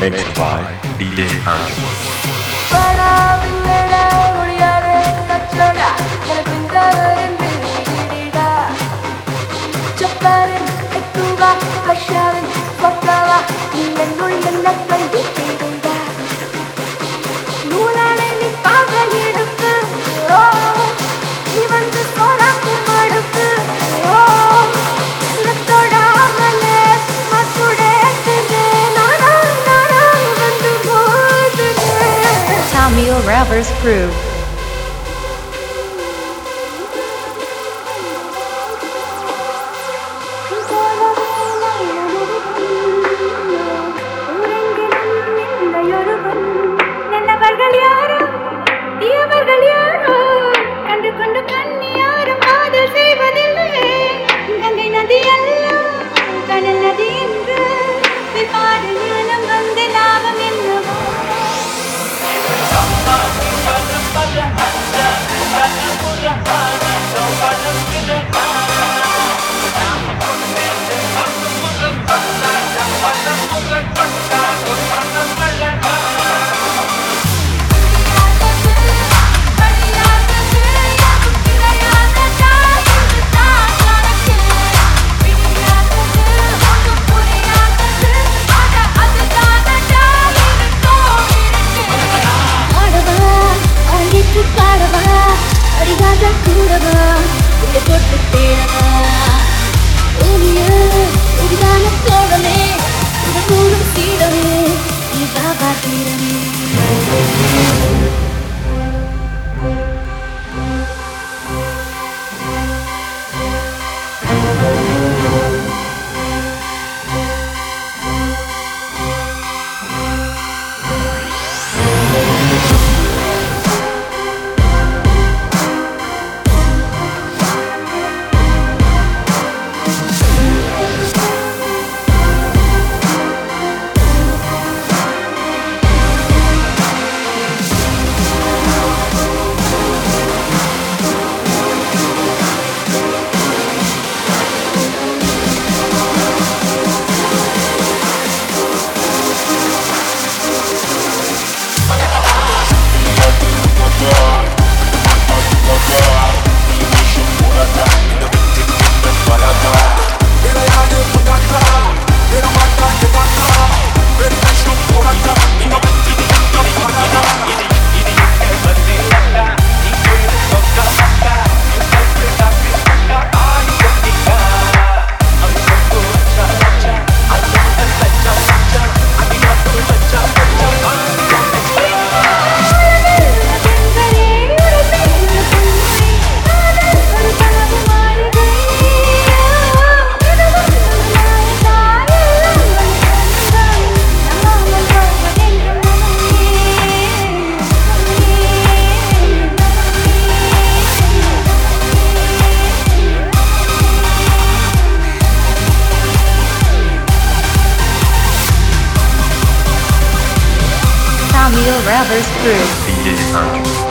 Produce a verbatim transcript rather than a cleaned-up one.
mixed by D J Arjun. Rappers crew. Rappers crew.